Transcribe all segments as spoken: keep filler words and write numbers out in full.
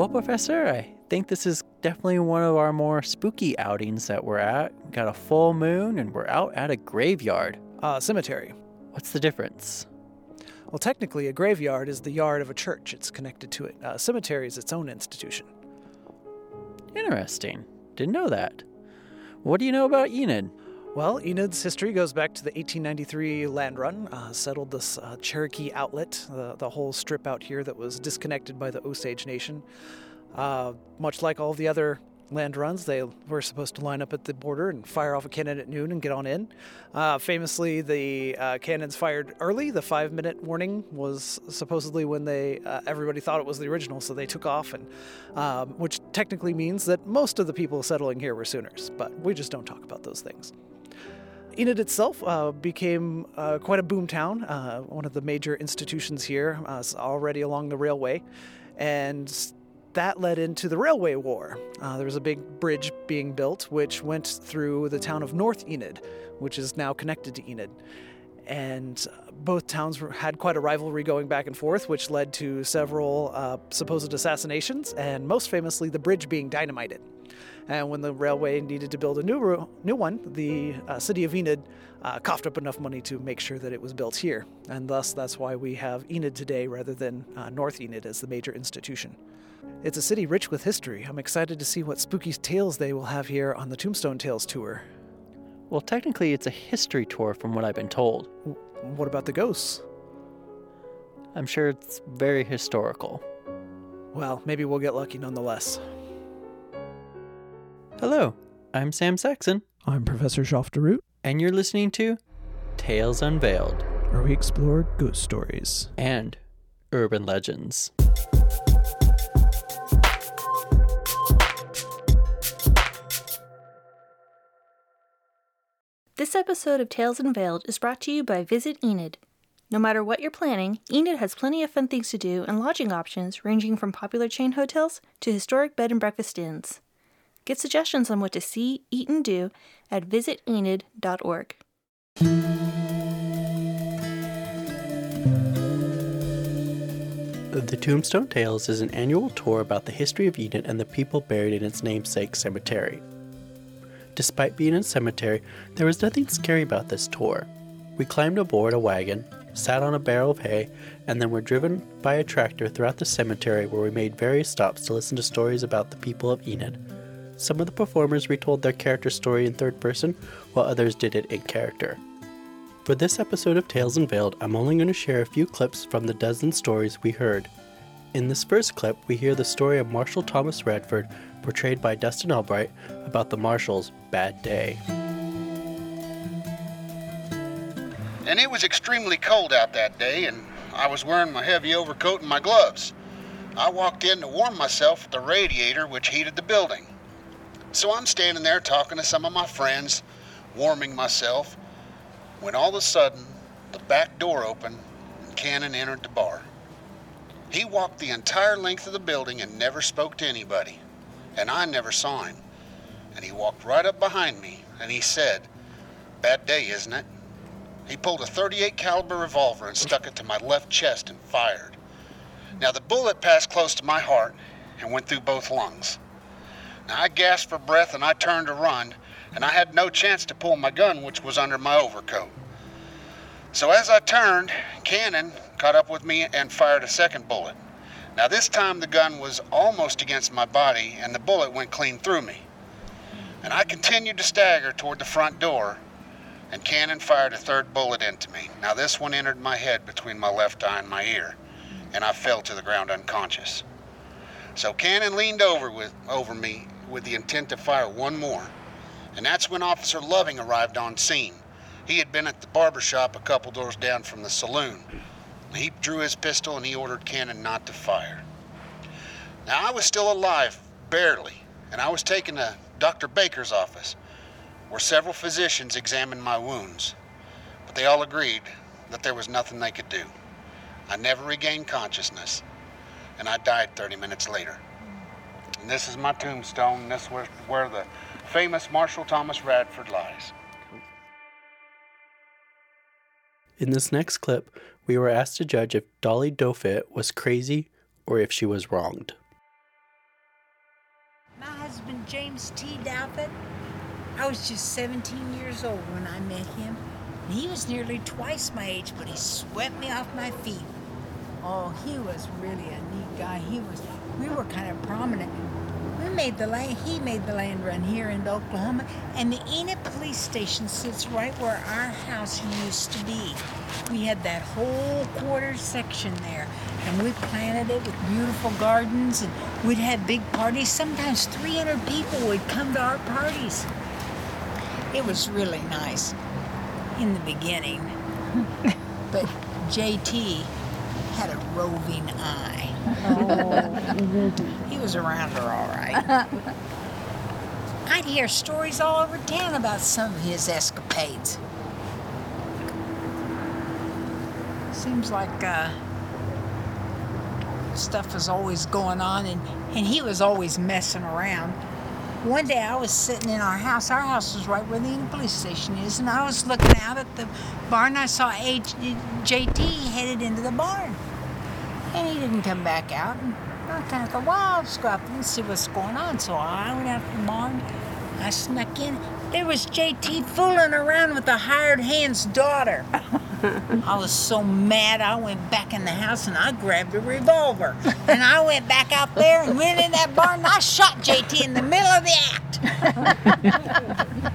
well, Professor, I think this is definitely one of our more spooky outings that we're at. We got a full moon and we're out at a graveyard. Uh, cemetery. What's the difference? Well, technically, a graveyard is the yard of a church. It's connected to it. A uh, cemetery is its own institution. Interesting. Didn't know that. What do you know about Enid? Well, Enid's history goes back to the eighteen ninety-three land run, uh, settled this uh, Cherokee Outlet, the, the whole strip out here that was disconnected by the Osage Nation. Uh, much like all the other land runs, they were supposed to line up at the border and fire off a cannon at noon and get on in. Uh, famously, the uh, cannons fired early. The five-minute warning was supposedly when they uh, everybody thought it was the original, so they took off, and um, which technically means that most of the people settling here were Sooners, but we just don't talk about those things. Enid itself uh, became uh, quite a boom town, uh, one of the major institutions here, uh, already along the railway, and that led into the Railway War. Uh, there was a big bridge being built, which went through the town of North Enid, which is now connected to Enid. And both towns had quite a rivalry going back and forth, which led to several uh, supposed assassinations, and most famously the bridge being dynamited. And when the railway needed to build a new new one, the uh, city of Enid uh, coughed up enough money to make sure that it was built here. And thus, that's why we have Enid today rather than uh, North Enid as the major institution. It's a city rich with history. I'm excited to see what spooky tales they will have here on the Tombstone Tales tour. Well, technically, it's a history tour from what I've been told. What about the ghosts? I'm sure it's very historical. Well, maybe we'll get lucky nonetheless. Hello, I'm Sam Saxon. I'm Professor Joff DeRoot. And you're listening to Tales Unveiled, where we explore ghost stories and urban legends. This episode of Tales Unveiled is brought to you by Visit Enid. No matter what you're planning, Enid has plenty of fun things to do and lodging options ranging from popular chain hotels to historic bed and breakfast inns. Get suggestions on what to see, eat, and do at visit enid dot org. The Tombstone Tales is an annual tour about the history of Enid and the people buried in its namesake cemetery. Despite being in a cemetery, there was nothing scary about this tour. We climbed aboard a wagon, sat on a barrel of hay, and then were driven by a tractor throughout the cemetery where we made various stops to listen to stories about the people of Enid. Some of the performers retold their character story in third person, while others did it in character. For this episode of Tales Unveiled, I'm only going to share a few clips from the dozen stories we heard. In this first clip, we hear the story of Marshal Thomas Radford, portrayed by Dustin Albright, about the Marshal's bad day. And it was extremely cold out that day, and I was wearing my heavy overcoat and my gloves. I walked in to warm myself at the radiator, which heated the building. So I'm standing there talking to some of my friends, warming myself, when all of a sudden, the back door opened and Cannon entered the bar. He walked the entire length of the building and never spoke to anybody, and I never saw him. And he walked right up behind me, and he said, "Bad day, isn't it?" He pulled a thirty-eight caliber revolver and stuck it to my left chest and fired. Now the bullet passed close to my heart and went through both lungs. I gasped for breath and I turned to run, and I had no chance to pull my gun, which was under my overcoat. So as I turned, Cannon caught up with me and fired a second bullet. Now this time the gun was almost against my body and the bullet went clean through me. And I continued to stagger toward the front door, and Cannon fired a third bullet into me. Now this one entered my head between my left eye and my ear, and I fell to the ground unconscious. So Cannon leaned over with over me with the intent to fire one more. And that's when Officer Loving arrived on scene. He had been at the barbershop a couple doors down from the saloon. He drew his pistol and he ordered Cannon not to fire. Now I was still alive, barely, and I was taken to Doctor Baker's office, where several physicians examined my wounds. But they all agreed that there was nothing they could do. I never regained consciousness, and I died thirty minutes later. And this is my tombstone. This is where the famous Marshal Thomas Radford lies. In this next clip, we were asked to judge if Dolly Doffett was crazy or if she was wronged. James T. Doffett? I was just seventeen years old when I met him, and he was nearly twice my age, but he swept me off my feet. Oh, he was really a neat guy. He was. We were kind of prominent. We made the land. He made the land run here in Oklahoma, and the Enid Police Station sits right where our house used to be. We had that whole quarter section there, and we planted it with beautiful gardens, and we'd have big parties. Sometimes three hundred people would come to our parties. It was really nice in the beginning, but J T had a roving eye. Oh. He was around her all right. I'd hear stories all over town about some of his escapades. Seems like uh, stuff was always going on, and, and he was always messing around. One day I was sitting in our house. Our house was right where the Enid Police Station is, and I was looking out at the barn. I saw J T headed into the barn, and he didn't come back out. And I kind of thought, well, let's go out and see what's going on. So I went out to the barn. I snuck in. There was J T fooling around with the hired hand's daughter. I was so mad, I went back in the house and I grabbed a revolver. And I went back out there and went in that barn and I shot J T in the middle of the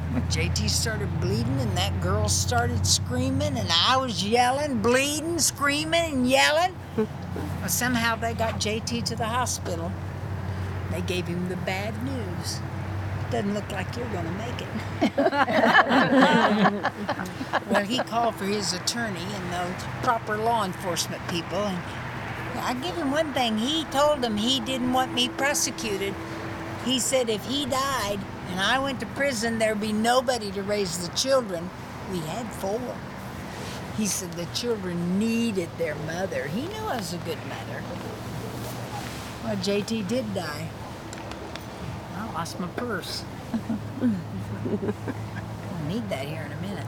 act. J T started bleeding and that girl started screaming and I was yelling, bleeding, screaming and yelling. Well, somehow they got J T to the hospital. They gave him the bad news. Doesn't look like you're going to make it. Well, he called for his attorney and the proper law enforcement people. And I give him one thing. He told them he didn't want me prosecuted. He said if he died and I went to prison, there'd be nobody to raise the children. We had four. He said the children needed their mother. He knew I was a good mother. Well, J T did die. I lost my purse. I'll need that here in a minute.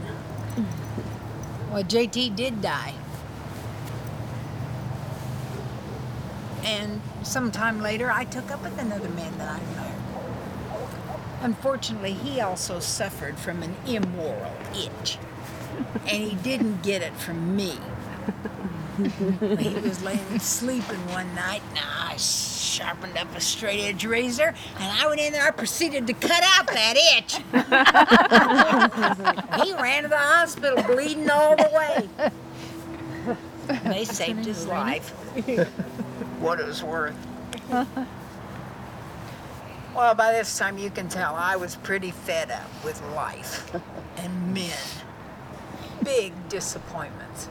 Well, J T did die. And sometime later, I took up with another man that I admired. Unfortunately, he also suffered from an immoral itch. And he didn't get it from me. He was laying sleeping one night, and I sharpened up a straight edge razor, and I went in there, I proceeded to cut out that itch. He ran to the hospital, bleeding all the way. And they saved his life. What it was worth. Well, by this time, you can tell I was pretty fed up with life and men. Big disappointments.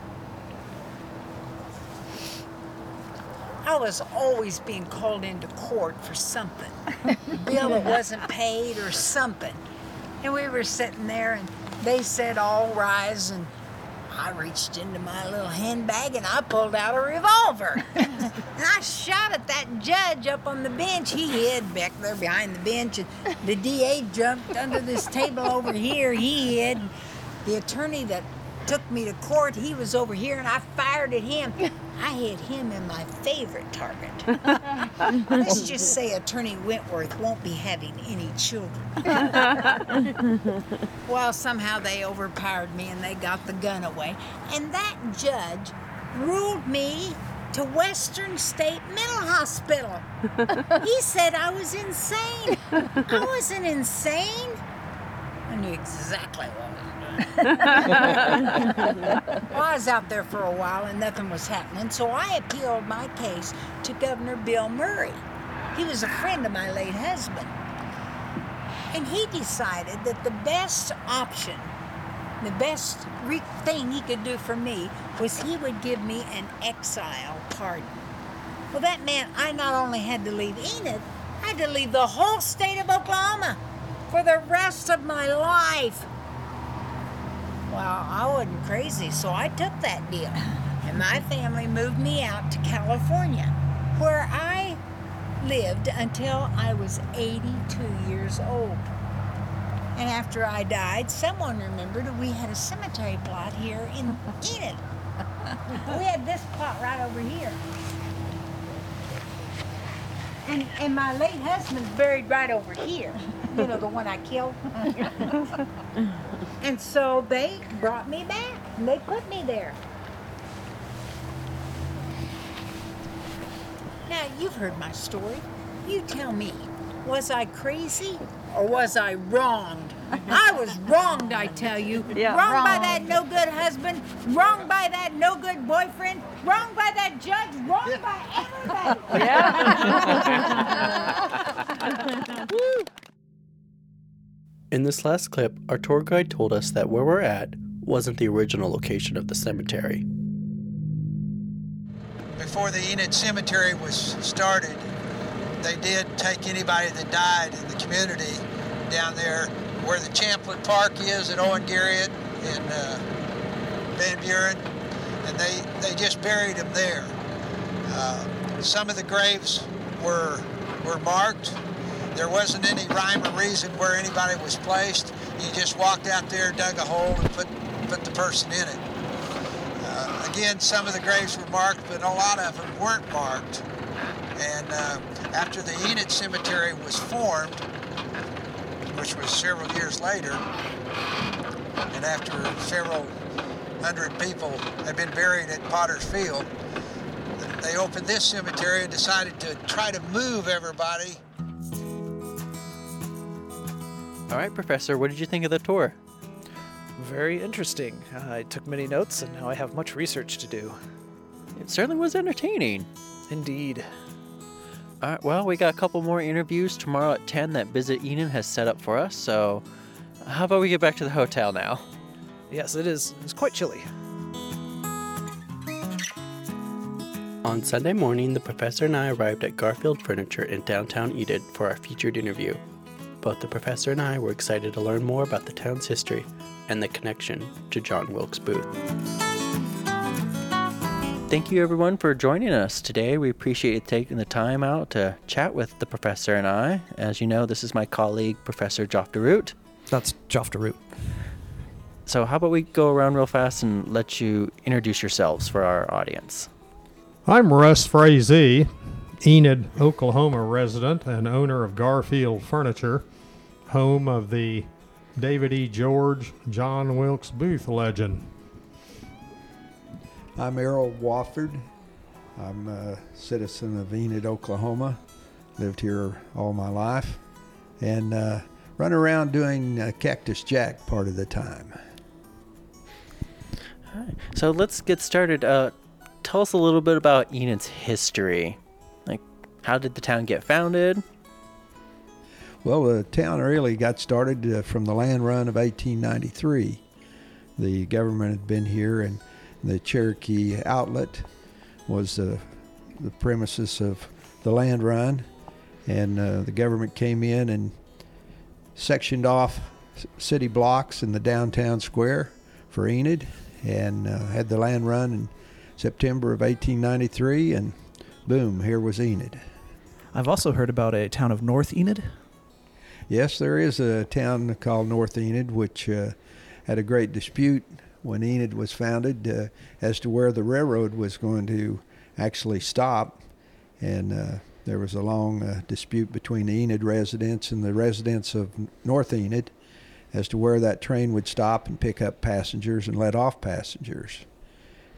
I was always being called into court for something. Bill that wasn't paid or something. And we were sitting there and they said, all rise. And I reached into my little handbag and I pulled out a revolver. And I shot at that judge up on the bench. He hid back there behind the bench. And the D A jumped under this table over here. He hid. The attorney that took me to court, he was over here and I fired at him. I hit him in my favorite target. Let's just say Attorney Wentworth won't be having any children. Well, somehow they overpowered me and they got the gun away. And that judge ruled me to Western State Mental Hospital. He said I was insane. I wasn't insane. I knew exactly what I was doing. Well, I was out there for a while and nothing was happening, so I appealed my case to Governor Bill Murray. He was a friend of my late husband. And he decided that the best option, the best re- thing he could do for me was he would give me an exile pardon. Well, that meant I not only had to leave Enid, I had to leave the whole state of Oklahoma for the rest of my life. Well, I wasn't crazy, so I took that deal. And my family moved me out to California, where I lived until I was eighty-two years old. And after I died, someone remembered we had a cemetery plot here in Enid. We had this plot right over here. And, and my late husband's buried right over here. You know, the one I killed. And so they brought me back. And they put me there. Now, you've heard my story. You tell me, was I crazy or was I wronged? I was wronged, I tell you. Yeah, wronged wrong. by that no-good husband, wronged by that no-good boyfriend, wronged by that judge, wronged yeah. by everybody. Yeah. In this last clip, our tour guide told us that where we're at wasn't the original location of the cemetery. Before the Enid Cemetery was started, they did take anybody that died in the community down there where the Champlin Park is at Owen Garriott in uh, Van Buren, and they, they just buried them there. Uh, some of the graves were were marked. There wasn't any rhyme or reason where anybody was placed. You just walked out there, dug a hole, and put, put the person in it. Uh, again, some of the graves were marked, but a lot of them weren't marked. And uh, after the Enid Cemetery was formed, which was several years later, and after several hundred people had been buried at Potter's Field, they opened this cemetery and decided to try to move everybody. All right, Professor, what did you think of the tour? Very interesting. Uh, I took many notes, and now I have much research to do. It certainly was entertaining. Indeed. All right, well, we got a couple more interviews tomorrow at ten that Visit Enid has set up for us, so how about we get back to the hotel now? Yes, it is. It's quite chilly. On Sunday morning, the professor and I arrived at Garfield Furniture in downtown Enid for our featured interview. Both the professor and I were excited to learn more about the town's history and the connection to John Wilkes Booth. Thank you, everyone, for joining us today. We appreciate you taking the time out to chat with the professor and I. As you know, this is my colleague, Professor Joff DeRoot. That's Joff DeRoot. So how about we go around real fast and let you introduce yourselves for our audience. I'm Russ Frazee, Enid, Oklahoma resident and owner of Garfield Furniture, home of the David E. George, John Wilkes Booth legend. I'm Errol Wofford. I'm a citizen of Enid, Oklahoma. Lived here all my life and uh, run around doing uh, Cactus Jack part of the time. All right. So let's get started. Uh, tell us a little bit about Enid's history. Like, how did the town get founded? Well, the town really got started uh, from the land run of eighteen ninety-three. The government had been here, and the Cherokee Outlet was uh, the premises of the land run, and uh, the government came in and sectioned off city blocks in the downtown square for Enid, and uh, had the land run in September of eighteen ninety-three, and boom, here was Enid. I've also heard about a town of North Enid. Yes, there is a town called North Enid, which uh, had a great dispute when Enid was founded uh, as to where the railroad was going to actually stop. And uh, there was a long uh, dispute between the Enid residents and the residents of North Enid as to where that train would stop and pick up passengers and let off passengers.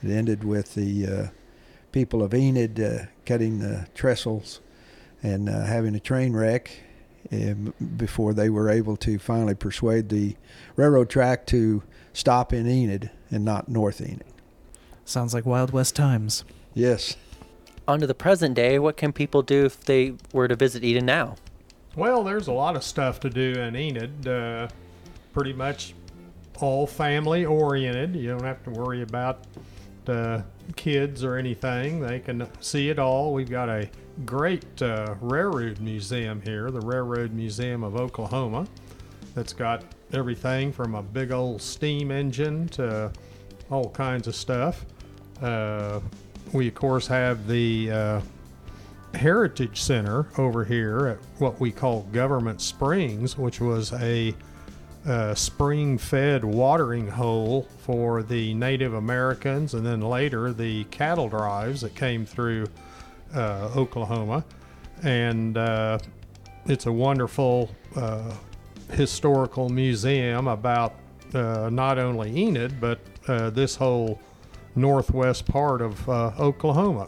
It ended with the uh, people of Enid uh, cutting the trestles and uh, having a train wreck before they were able to finally persuade the railroad track to stop in Enid and not North Enid. Sounds like Wild West times. Yes. On to the present day, what can people do if they were to visit Enid now? Well, there's a lot of stuff to do in Enid. Uh, pretty much all family-oriented. You don't have to worry about uh, kids or anything. They can see it all. We've got a great uh, railroad museum here, the Railroad Museum of Oklahoma, that's got everything from a big old steam engine to all kinds of stuff. Uh, we, of course, have the uh, Heritage Center over here at what we call Government Springs, which was a uh, spring-fed watering hole for the Native Americans, and then later the cattle drives that came through uh, Oklahoma. and uh, it's a wonderful uh, historical museum about uh, not only Enid, but uh, this whole northwest part of uh, Oklahoma.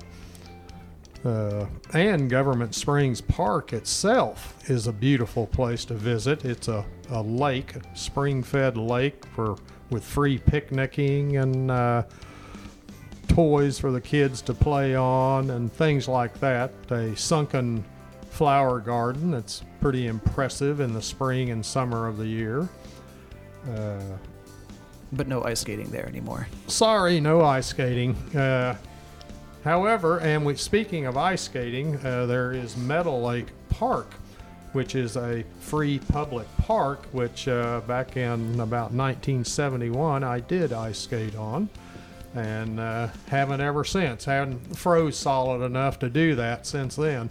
Uh, and Government Springs Park itself is a beautiful place to visit. It's a, a lake, spring-fed lake for with free picnicking and uh, toys for the kids to play on and things like that. A sunken flower garden that's pretty impressive in the spring and summer of the year. Uh, but no ice skating there anymore. Sorry, no ice skating. Uh, However, and we, speaking of ice skating, uh, there is Meadow Lake Park, which is a free public park, which uh, back in about nineteen seventy-one I did ice skate on, and uh, haven't ever since. Haven't froze solid enough to do that since then.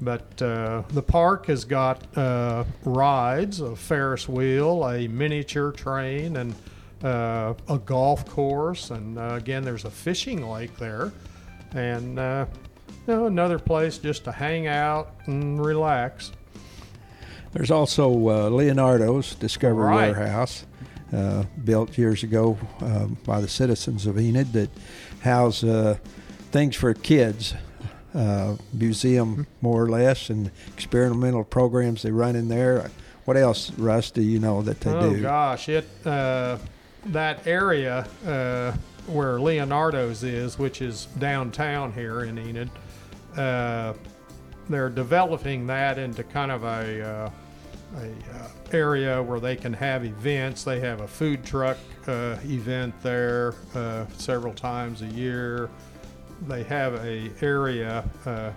But uh, the park has got uh, rides, a Ferris wheel, a miniature train, and uh, a golf course. And uh, again, there's a fishing lake there. And uh, you know, another place just to hang out and relax. There's also uh, Leonardo's Discovery right. Warehouse, uh, built years ago uh, by the citizens of Enid, that house uh, things for kids, uh, museum more or less, and experimental programs they run in there. What else, Russ, do you know that they oh, do? Oh gosh, it uh, that area. Uh, where Leonardo's is, which is downtown here in Enid, uh, they're developing that into kind of a, uh, a uh, area where they can have events. They have a food truck uh, event there uh, several times a year. They have a area uh,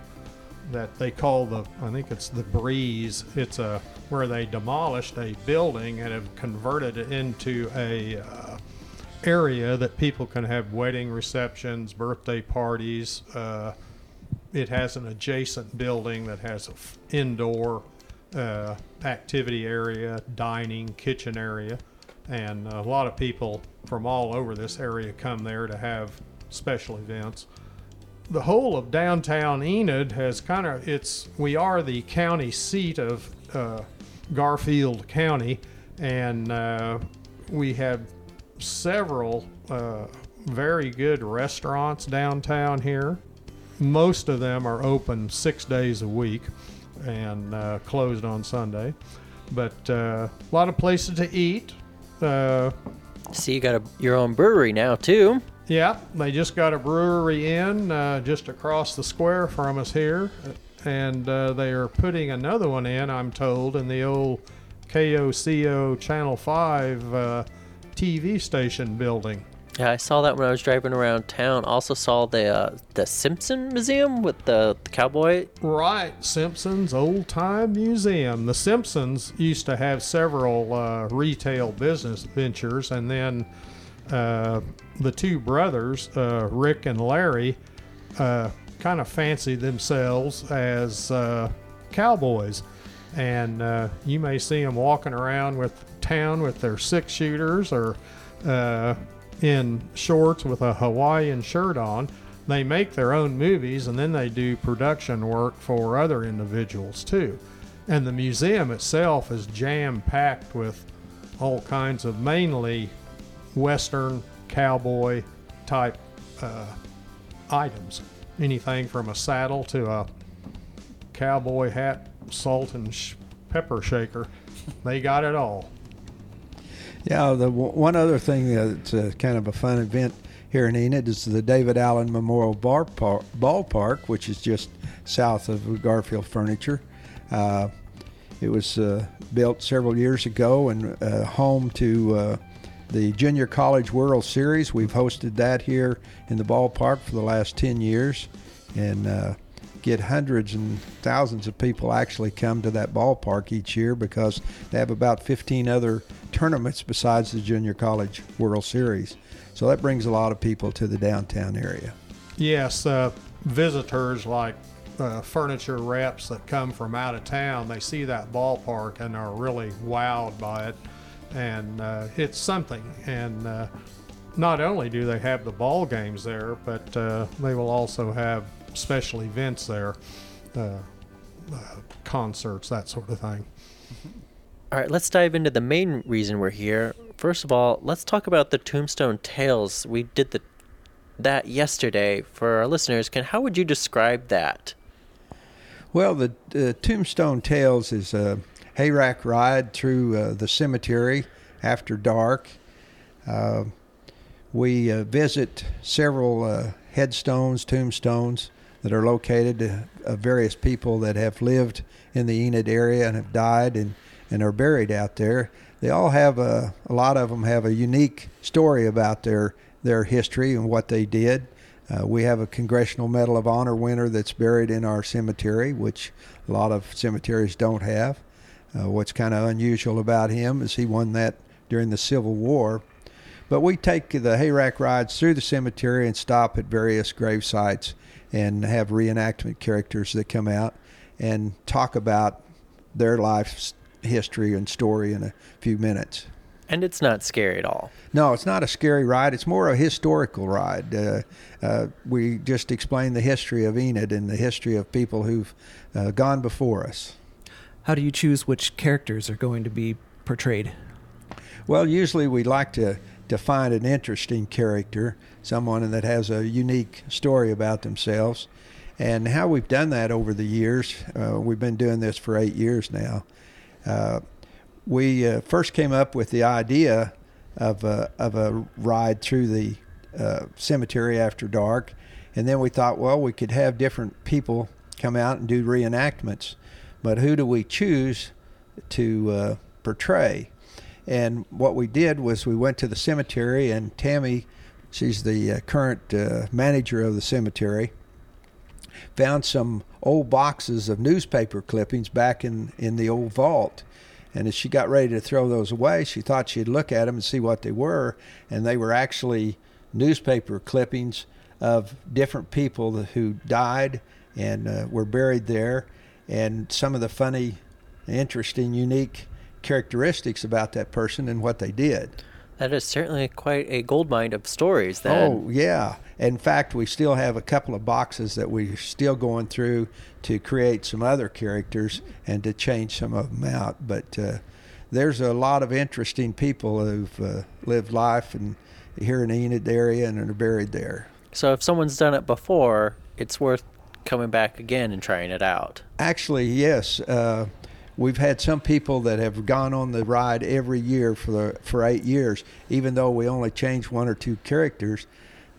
that they call the, I think it's the Breeze. It's a where they demolished a building and have converted it into a uh, area that people can have wedding receptions, birthday parties. Uh, it has an adjacent building that has an f- indoor uh, activity area, dining, kitchen area, and a lot of people from all over this area come there to have special events. The whole of downtown Enid has kind of, it's, we are the county seat of uh, Garfield County, and uh, we have several uh, very good restaurants downtown here. Most of them are open six days a week and uh, closed on Sunday. But uh, a lot of places to eat. Uh, See, you got a, your own brewery now, too. Yeah, they just got a brewery in uh, just across the square from us here. And uh, they are putting another one in, I'm told, in the old K O C O Channel five uh, T V station building. Yeah, I saw that when I was driving around town. Also saw the uh, the Simpson Museum with the, the cowboy. Right, Simpson's Old Time Museum. The Simpsons used to have several uh, retail business ventures, and then uh, the two brothers, uh, Rick and Larry, uh, kind of fancied themselves as uh, cowboys. And uh, you may see them walking around with town with their six shooters or uh, in shorts with a Hawaiian shirt on. They make their own movies, and then they do production work for other individuals too. And the museum itself is jam-packed with all kinds of mainly Western cowboy type uh, items. Anything from a saddle to a cowboy hat, salt and sh- pepper shaker. They got it all. Yeah, the w- one other thing that's a, kind of a fun event here in Enid is the David Allen Memorial Bar Par- Ballpark, which is just south of Garfield Furniture. Uh, it was uh, built several years ago and uh, home to uh, the Junior College World Series. We've hosted that here in the ballpark for the last ten years, and uh, get hundreds and thousands of people actually come to that ballpark each year, because they have about fifteen other tournaments besides the Junior College World Series. So that brings a lot of people to the downtown area. Yes, uh, visitors like uh, furniture reps that come from out of town, they see that ballpark and are really wowed by it. And uh, it's something. And uh, not only do they have the ball games there, but uh, they will also have special events there. Uh, uh, concerts, that sort of thing. All right, let's dive into the main reason we're here. First of all, let's talk about the Tombstone Tales. We did the, that yesterday for our listeners. Ken, how would you describe that? Well, the uh, Tombstone Tales is a hayrack ride through uh, the cemetery after dark. Uh, we uh, visit several uh, headstones, tombstones that are located of uh, various people that have lived in the Enid area and have died and, and are buried out there. They all have a, a lot of them have a unique story about their, their history and what they did. Uh, we have a Congressional Medal of Honor winner that's buried in our cemetery, which a lot of cemeteries don't have. Uh, what's kind of unusual about him is he won that during the Civil War. But we take the hayrack rides through the cemetery and stop at various grave sites and have reenactment characters that come out and talk about their life's history and story in a few minutes. And it's not scary at all. No, it's not a scary ride. It's more a historical ride. Uh, uh, we just explain the history of Enid and the history of people who've uh, gone before us. How do you choose which characters are going to be portrayed? Well, usually we like to, to find an interesting character, someone that has a unique story about themselves. And how we've done that over the years, uh, we've been doing this for eight years now, uh, We uh, first came up with the idea of a, of a ride through the uh, cemetery after dark, and then we thought, well, we could have different people come out and do reenactments, but who do we choose to uh, portray? And what we did was we went to the cemetery, and Tammy, she's the uh, current uh, manager of the cemetery, found some old boxes of newspaper clippings back in, in the old vault. And as she got ready to throw those away, she thought she'd look at them and see what they were. And they were actually newspaper clippings of different people who died and uh, were buried there. And some of the funny, interesting, unique characteristics about that person and what they did. That is certainly quite a goldmine of stories then. Oh, yeah. In fact, we still have a couple of boxes that we're still going through to create some other characters and to change some of them out. But uh, there's a lot of interesting people who've uh, lived life and here in the Enid area and are buried there. So if someone's done it before, it's worth coming back again and trying it out. Actually, yes. Uh, We've had some people that have gone on the ride every year for the, for eight years, even though we only change one or two characters.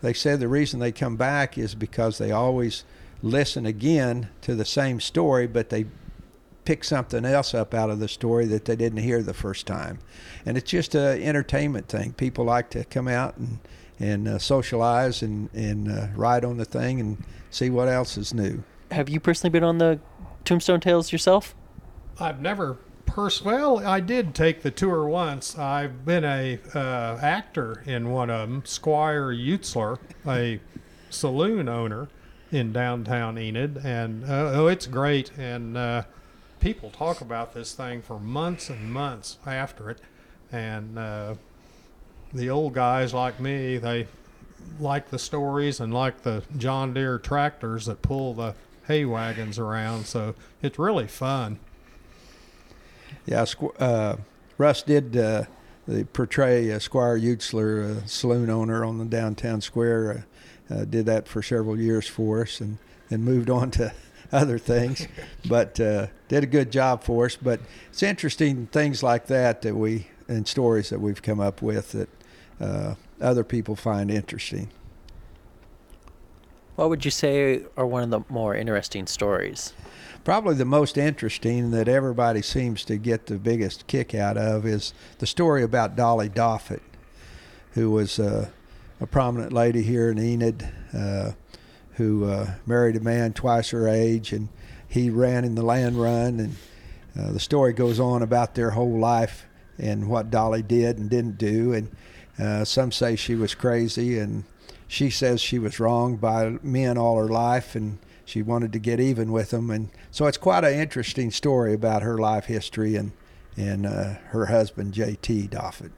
They said the reason they come back is because they always listen again to the same story, but they pick something else up out of the story that they didn't hear the first time. And it's just an entertainment thing. People like to come out and, and uh, socialize and, and uh, ride on the thing and see what else is new. Have you personally been on the Tombstone Tales yourself? I've never personally, well, I did take the tour once. I've been a uh, actor in one of them, Squire Utsler, a saloon owner in downtown Enid. And, uh, oh, it's great. And uh, people talk about this thing for months and months after it. And uh, the old guys like me, they like the stories and like the John Deere tractors that pull the hay wagons around. So it's really fun. Yeah, uh, Russ did uh, the portray uh, Squire Utsler, a saloon owner on the downtown square, uh, uh, did that for several years for us and then moved on to other things, but uh, did a good job for us. But it's interesting things like that that we, and stories that we've come up with that uh, other people find interesting. What would you say are one of the more interesting stories? Probably the most interesting that everybody seems to get the biggest kick out of is the story about Dolly Doffett, who was uh, a prominent lady here in Enid, uh, who uh, married a man twice her age, and he ran in the land run. And uh, the story goes on about their whole life and what Dolly did and didn't do. And uh, some say she was crazy, and she says she was wronged by men all her life, and she wanted to get even with them. And so it's quite an interesting story about her life history and, and uh, her husband, J T Doffett.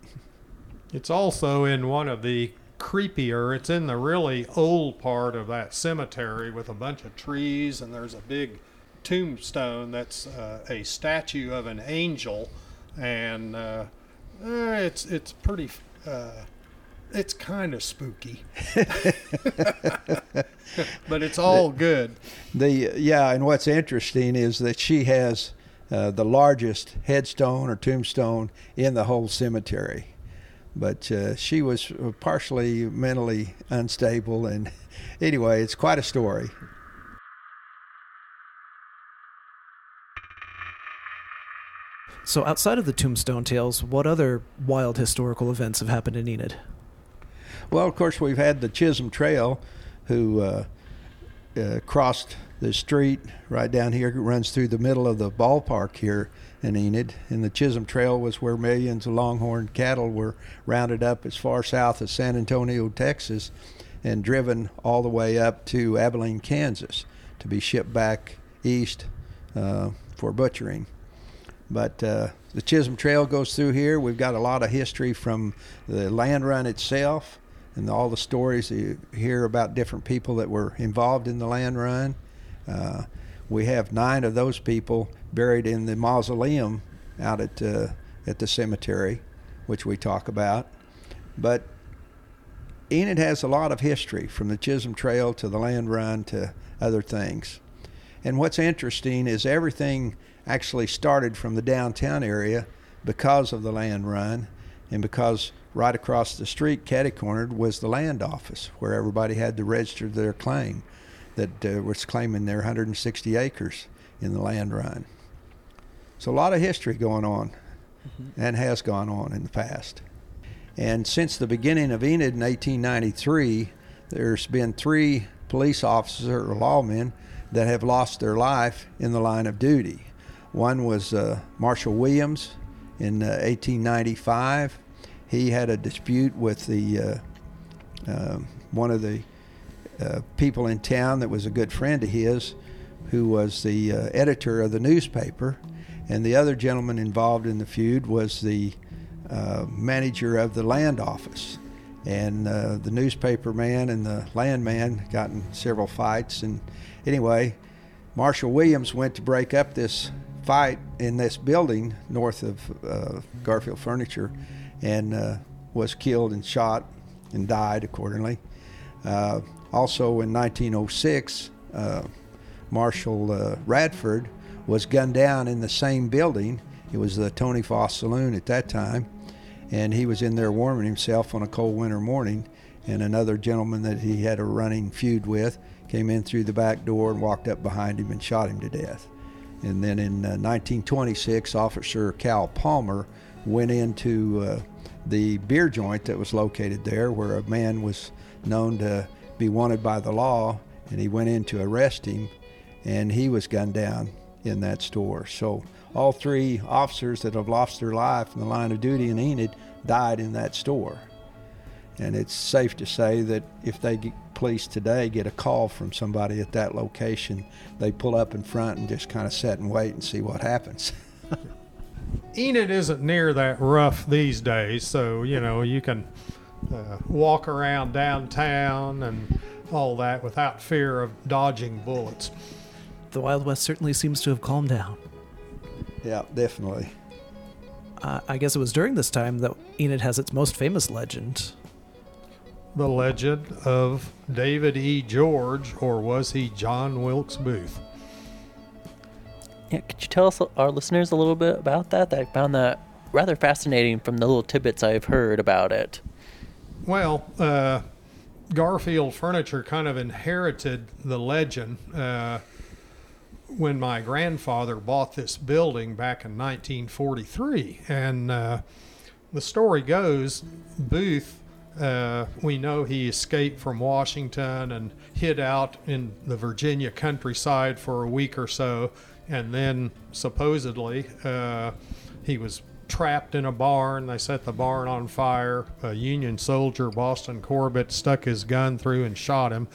It's also in one of the creepier, it's in the really old part of that cemetery with a bunch of trees, and there's a big tombstone that's uh, a statue of an angel, and uh, it's it's pretty. Uh, it's kind of spooky, but it's all the, good. The yeah, and what's interesting is that she has uh, the largest headstone or tombstone in the whole cemetery. But uh, she was partially mentally unstable, and anyway, it's quite a story. So outside of the Tombstone Tales, what other wild historical events have happened in Enid? Well, of course, we've had the Chisholm Trail, who uh, uh, crossed the street right down here, runs through the middle of the ballpark here in Enid, and the Chisholm Trail was where millions of longhorn cattle were rounded up as far south as San Antonio, Texas, and driven all the way up to Abilene, Kansas, to be shipped back east uh, for butchering. But uh, the Chisholm Trail goes through here. We've got a lot of history from the land run itself and all the stories you hear about different people that were involved in the land run. Uh, we have nine of those people buried in the mausoleum out at uh, at the cemetery, which we talk about. But Enid has a lot of history, from the Chisholm Trail to the land run to other things. And what's interesting is everything actually started from the downtown area because of the land run, and because right across the street, catty-cornered, was the land office, where everybody had to register their claim that uh, was claiming their one hundred sixty acres in the land run. So a lot of history going on, mm-hmm. and has gone on in the past. And since the beginning of Enid in eighteen ninety-three, there's been three police officers or lawmen that have lost their life in the line of duty. One was uh, Marshall Williams in uh, eighteen ninety-five. He had a dispute with the uh, uh, one of the Uh, people in town that was a good friend of his, who was the uh, editor of the newspaper, and the other gentleman involved in the feud was the uh, manager of the land office, and uh, the newspaper man and the land man got in several fights. And anyway, Marshall Williams went to break up this fight in this building north of uh, Garfield Furniture, and uh, was killed and shot and died accordingly. Uh, Also in nineteen oh six, uh, Marshal uh, Radford was gunned down in the same building. It was the Tony Foss Saloon at that time, and he was in there warming himself on a cold winter morning, and another gentleman that he had a running feud with came in through the back door and walked up behind him and shot him to death. And then in uh, nineteen twenty-six, Officer Cal Palmer went into uh, the beer joint that was located there, where a man was known to be wanted by the law, and he went in to arrest him, and he was gunned down in that store. So all three officers that have lost their life in the line of duty in Enid died in that store. And it's safe to say that if they get, police today get a call from somebody at that location, they pull up in front and just kind of sit and wait and see what happens. Enid isn't near that rough these days, so you know, you can Uh, walk around downtown and all that without fear of dodging bullets. The Wild West certainly seems to have calmed down. Yeah, definitely. Uh, I guess it was during this time that Enid has its most famous legend. The legend of David E. George, or was he John Wilkes Booth? Yeah, could you tell us, our listeners, a little bit about that? I found that rather fascinating from the little tidbits I've heard about it. Well, uh, Garfield Furniture kind of inherited the legend. Uh, when my grandfather bought this building back in nineteen forty-three, and uh, the story goes, Booth, uh, we know he escaped from Washington and hid out in the Virginia countryside for a week or so, and then supposedly uh, he was trapped in a barn. They set the barn on fire. A Union soldier, Boston Corbett, stuck his gun through and shot him,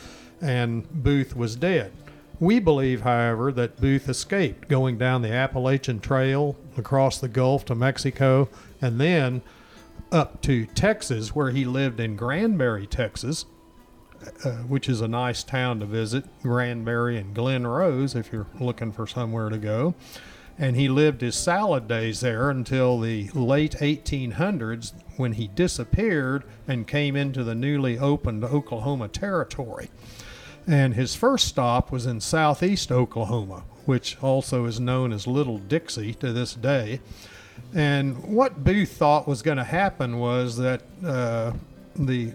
and Booth was dead. We believe, however, that Booth escaped, going down the Appalachian Trail, across the Gulf to Mexico, and then up to Texas, where he lived in Granbury, Texas, uh, which is a nice town to visit, Granbury and Glen Rose, if you're looking for somewhere to go. And he lived his salad days there until the late eighteen hundreds, when he disappeared and came into the newly opened Oklahoma Territory. And his first stop was in southeast Oklahoma, which also is known as Little Dixie to this day. And what Booth thought was going to happen was that uh, the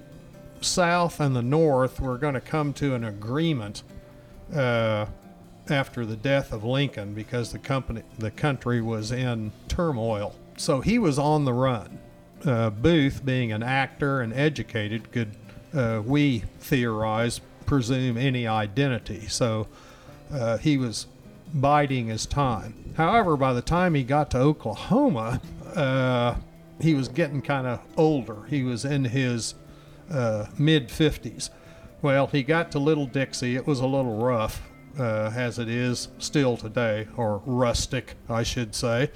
South and the North were going to come to an agreement uh, after the death of Lincoln, because the company, the country was in turmoil. So he was on the run. Uh, Booth, being an actor and educated, could, uh, we theorize, presume any identity. So uh, he was biding his time. However, by the time he got to Oklahoma, uh, he was getting kind of older. He was in his uh, mid-fifties. Well, he got to Little Dixie. It was a little rough, uh, as it is still today, or rustic, I should say.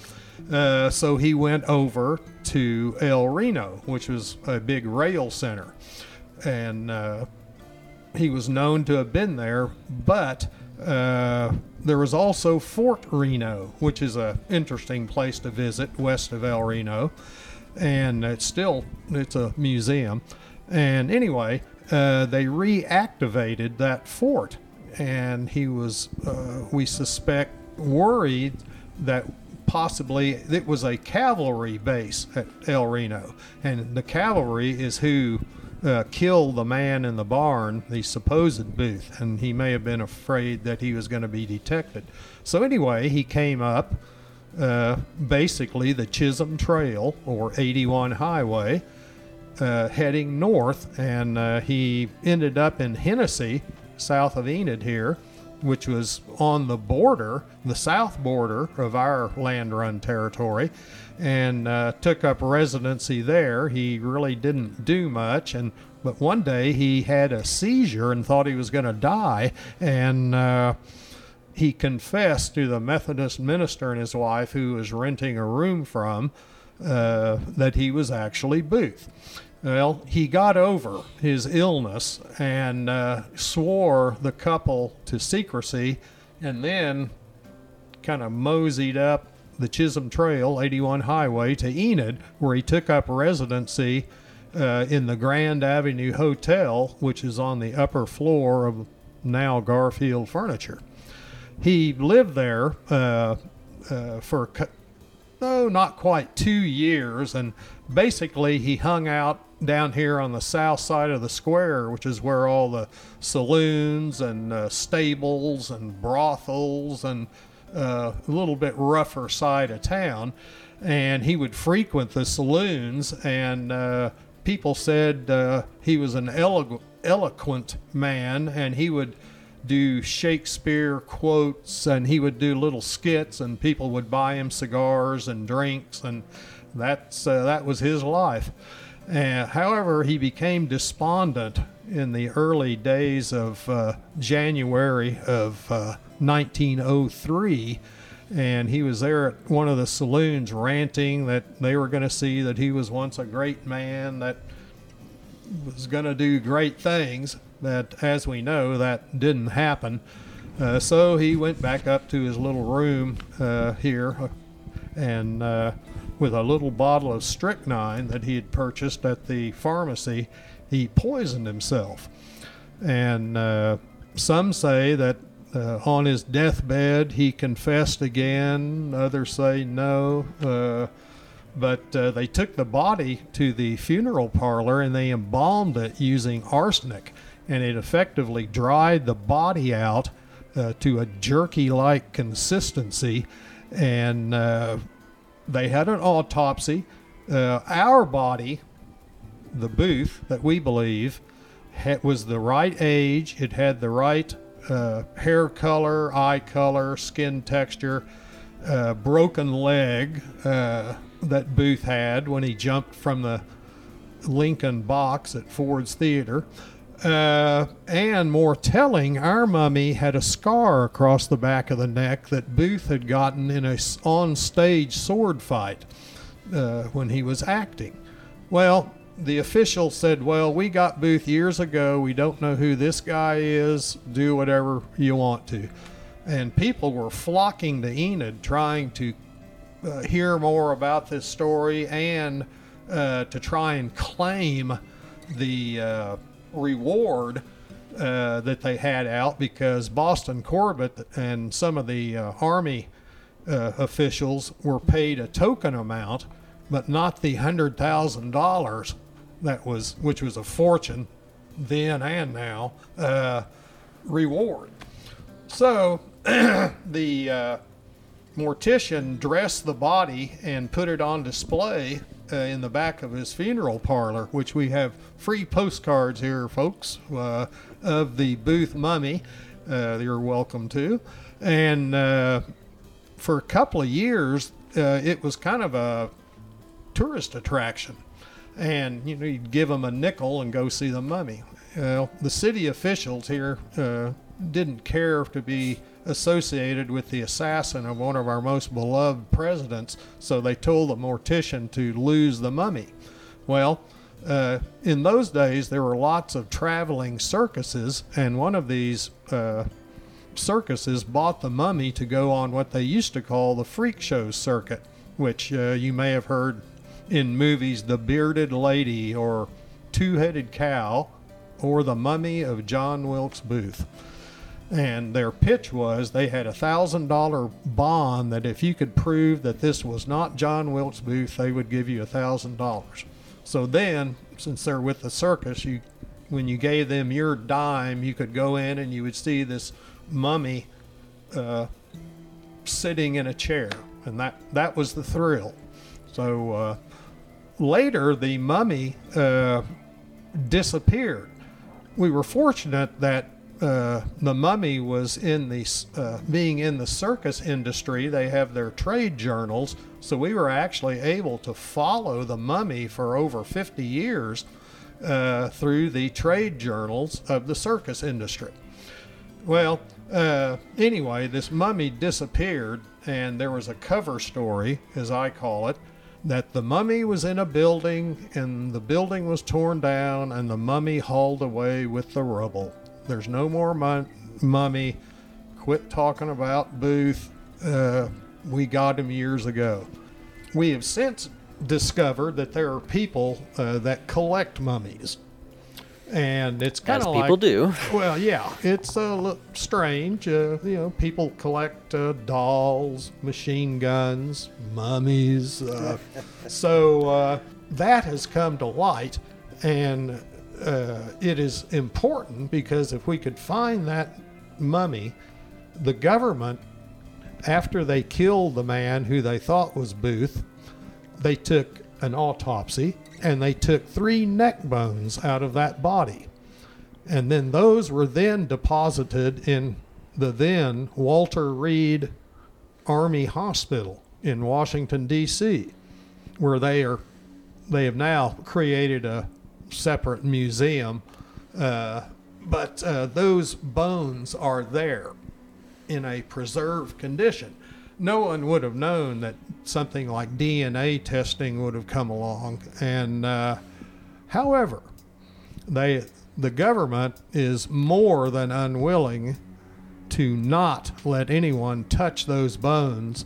Uh, so he went over to El Reno, which was a big rail center. And uh, he was known to have been there, but uh, there was also Fort Reno, which is an interesting place to visit west of El Reno. And it's still, it's a museum. And anyway, uh, they reactivated that fort. And he was, uh, we suspect, worried that possibly it was a cavalry base at El Reno. And the cavalry is who Uh, killed the man in the barn, the supposed Booth, and he may have been afraid that he was going to be detected. So anyway, he came up uh, basically the Chisholm Trail, or eighty-one Highway, uh, heading north, and uh, he ended up in Hennessy, south of Enid here, which was on the border, the south border of our land-run territory, and uh, took up residency there. He really didn't do much, and but one day he had a seizure and thought he was going to die, and uh, he confessed to the Methodist minister and his wife, who was renting a room from, uh, that he was actually Booth. Well, he got over his illness and uh, swore the couple to secrecy, and then kind of moseyed up the Chisholm Trail, eighty-one Highway, to Enid, where he took up residency uh, in the Grand Avenue Hotel, which is on the upper floor of now Garfield Furniture. He lived there uh, uh, for, no, not quite two years, and basically he hung out down here on the south side of the square, which is where all the saloons and uh, stables and brothels and uh, a little bit rougher side of town. And he would frequent the saloons, and uh, people said uh, he was an elo- eloquent man, and he would do Shakespeare quotes, and he would do little skits, and people would buy him cigars and drinks, and that's uh, that was his life. Uh, however, he became despondent in the early days of uh, January of uh, nineteen oh three, and he was there at one of the saloons ranting that they were going to see that he was once a great man that was going to do great things. That, as we know, that didn't happen. Uh, so he went back up to his little room uh, here, and uh, with a little bottle of strychnine that he had purchased at the pharmacy, he poisoned himself. And uh, some say that uh, on his deathbed he confessed again. Others say no. Uh, but uh, they took the body to the funeral parlor and they embalmed it using arsenic. And it effectively dried the body out uh, to a jerky-like consistency. And uh, they had an autopsy. Uh, our body, the Booth that we believe, had, was the right age. It had the right uh, hair color, eye color, skin texture, uh, broken leg uh, that Booth had when he jumped from the Lincoln box at Ford's Theater. Uh, and more telling, our mummy had a scar across the back of the neck that Booth had gotten in a on-stage sword fight uh, when he was acting. Well, the official said, well, we got Booth years ago. We don't know who this guy is. Do whatever you want to. And people were flocking to Enid trying to uh, hear more about this story and uh, to try and claim the uh, reward uh, that they had out, because Boston Corbett and some of the uh, Army uh, officials were paid a token amount, but not the one hundred thousand dollars that was, which was a fortune then and now, uh, reward. So the uh, mortician dressed the body and put it on display uh, in the back of his funeral parlor, which we have free postcards here, folks, uh, of the Booth mummy. Uh, you're welcome to. And uh, for a couple of years, uh, it was kind of a tourist attraction, and you know, you'd give them a nickel and go see the mummy. Uh, the city officials here uh, didn't care to be associated with the assassin of one of our most beloved presidents, so they told the mortician to lose the mummy. Well, uh, in those days there were lots of traveling circuses, and one of these uh, circuses bought the mummy to go on what they used to call the freak show circuit, which uh, you may have heard in movies, The Bearded Lady or Two-Headed Cow or The Mummy of John Wilkes Booth. And their pitch was they had a one thousand dollars bond that if you could prove that this was not John Wilkes Booth, they would give you one thousand dollars. So then, since they're with the circus, you, when you gave them your dime, you could go in and you would see this mummy uh, sitting in a chair. And that, that was the thrill. So uh, later, the mummy uh, disappeared. We were fortunate that uh, the mummy was in the uh, being in the circus industry. They have their trade journals, so we were actually able to follow the mummy for over fifty years uh, through the trade journals of the circus industry. Well, uh, anyway, this mummy disappeared, and there was a cover story, as I call it, that the mummy was in a building, and the building was torn down, and the mummy hauled away with the rubble. There's no more mu- mummy. Quit talking about Booth. Uh, we got him years ago. We have since discovered that there are people uh, that collect mummies. And it's kind of like... As people do. Well, yeah. It's a little strange. Uh, you know, people collect uh, dolls, machine guns, mummies. Uh, so uh, that has come to light. And uh, it is important because if we could find that mummy, the government, after they killed the man who they thought was Booth, they took an autopsy, and they took three neck bones out of that body. And then those were then deposited in the then Walter Reed Army Hospital in Washington, D C, where they are, they have now created a separate museum. Uh, but uh, those bones are there in a preserved condition. No one would have known that something like D N A testing would have come along. And uh, however, they the government is more than unwilling to not let anyone touch those bones,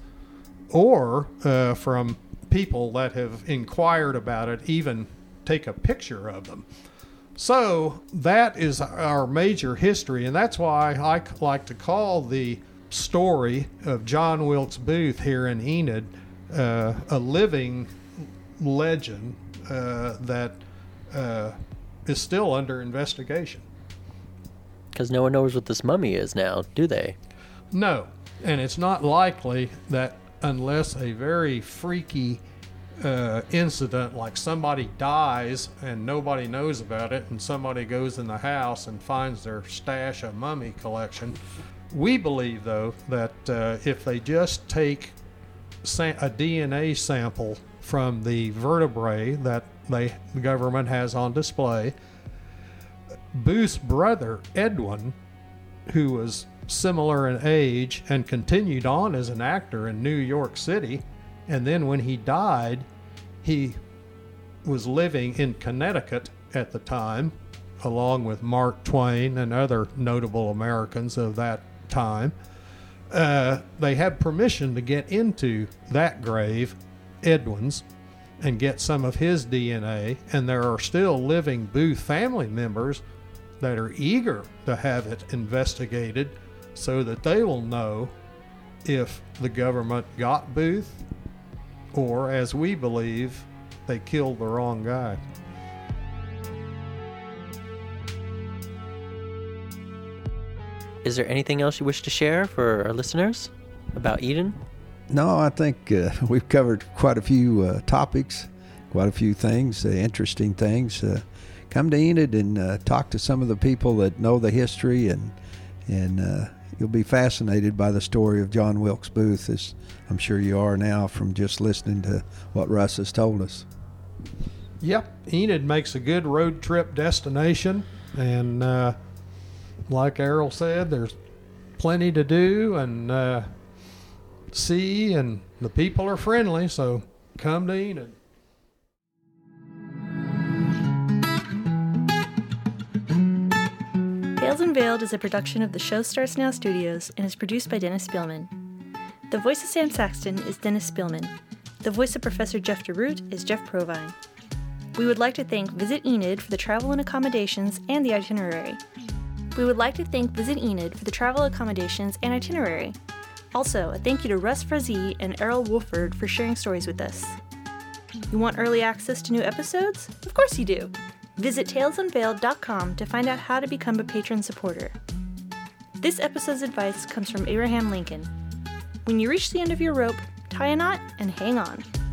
or uh, from people that have inquired about it, even take a picture of them. So that is our major history, and that's why I like to call the story of John Wilkes Booth here in Enid uh, a living legend uh, that uh, is still under investigation. Because no one knows what this mummy is now, do they? No, and it's not likely that unless a very freaky uh, incident like somebody dies and nobody knows about it and somebody goes in the house and finds their stash of mummy collection. We believe, though, that uh, if they just take sam- a D N A sample from the vertebrae that they, the government has on display, Booth's brother, Edwin, who was similar in age and continued on as an actor in New York City, and then when he died, he was living in Connecticut at the time, along with Mark Twain and other notable Americans of that time. Uh, they had permission to get into that grave, Edwin's, and get some of his D N A, and there are still living Booth family members that are eager to have it investigated so that they will know if the government got Booth or, as we believe, they killed the wrong guy. Is there anything else you wish to share for our listeners about Eden? No, I think uh, we've covered quite a few uh, topics, quite a few things, uh, interesting things. Uh, come to Enid and uh, talk to some of the people that know the history, and and uh, you'll be fascinated by the story of John Wilkes Booth, as I'm sure you are now from just listening to what Russ has told us. Yep, Enid makes a good road trip destination, and uh, like Errol said, there's plenty to do, and... Uh, see, and the people are friendly, so come to Enid. Tales Unveiled is a production of the Show Starts Now Studios and is produced by Dennis Spielman. The voice of Sam Saxon is Dennis Spielman. The voice of Professor Joff DeRoot is Jeff Provine. We would like to thank Visit Enid for the travel and accommodations and the itinerary. We would like to thank Visit Enid for the travel accommodations and itinerary. Also, a thank you to Russ Frazee and Errol Wofford for sharing stories with us. You want early access to new episodes? Of course you do! Visit tales unveiled dot com to find out how to become a patron supporter. This episode's advice comes from Abraham Lincoln. When you reach the end of your rope, tie a knot and hang on.